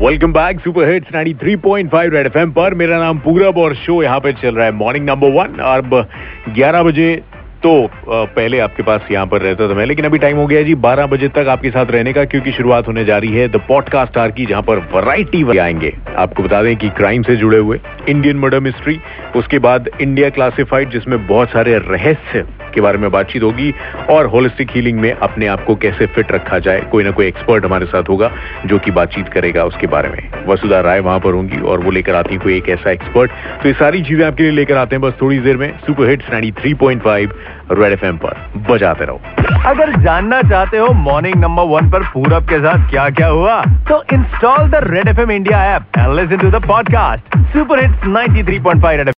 Welcome back superhits 93.5 Red FM पर। मेरा नाम पूरब और शो यहाँ पे चल रहा है मॉर्निंग नंबर वन। अब 11 बजे तो पहले आपके पास यहाँ पर रहता था मैं, लेकिन अभी टाइम हो गया जी 12 बजे तक आपके साथ रहने का, क्योंकि शुरुआत होने जा रही है द पॉडकास्ट आर की, जहाँ पर वैरायटी आएंगे। आपको बता दें कि क्राइम से जुड़े हुए इंडियन मर्डर मिस्ट्री, उसके बाद इंडिया क्लासिफाइड जिसमें बहुत सारे रहस्य के बारे में बातचीत होगी, और होलिस्टिक हीलिंग में अपने आप को कैसे फिट रखा जाए। कोई ना कोई एक्सपर्ट हमारे साथ होगा जो कि बातचीत करेगा उसके बारे में। वसुधा राय वहां पर होंगी और वो लेकर आती कोई एक ऐसा एक्सपर्ट। तो ये सारी चीजें आपके लिए लेकर आते हैं बस थोड़ी देर में। सुपरहिट्स 93.5 रेड एफएम पर बजाते रहो। अगर जानना चाहते हो मॉर्निंग नंबर वन पर पूरब के साथ क्या क्या हुआ, तो install the Red FM India app and listen to the podcast superhits 93.5 red.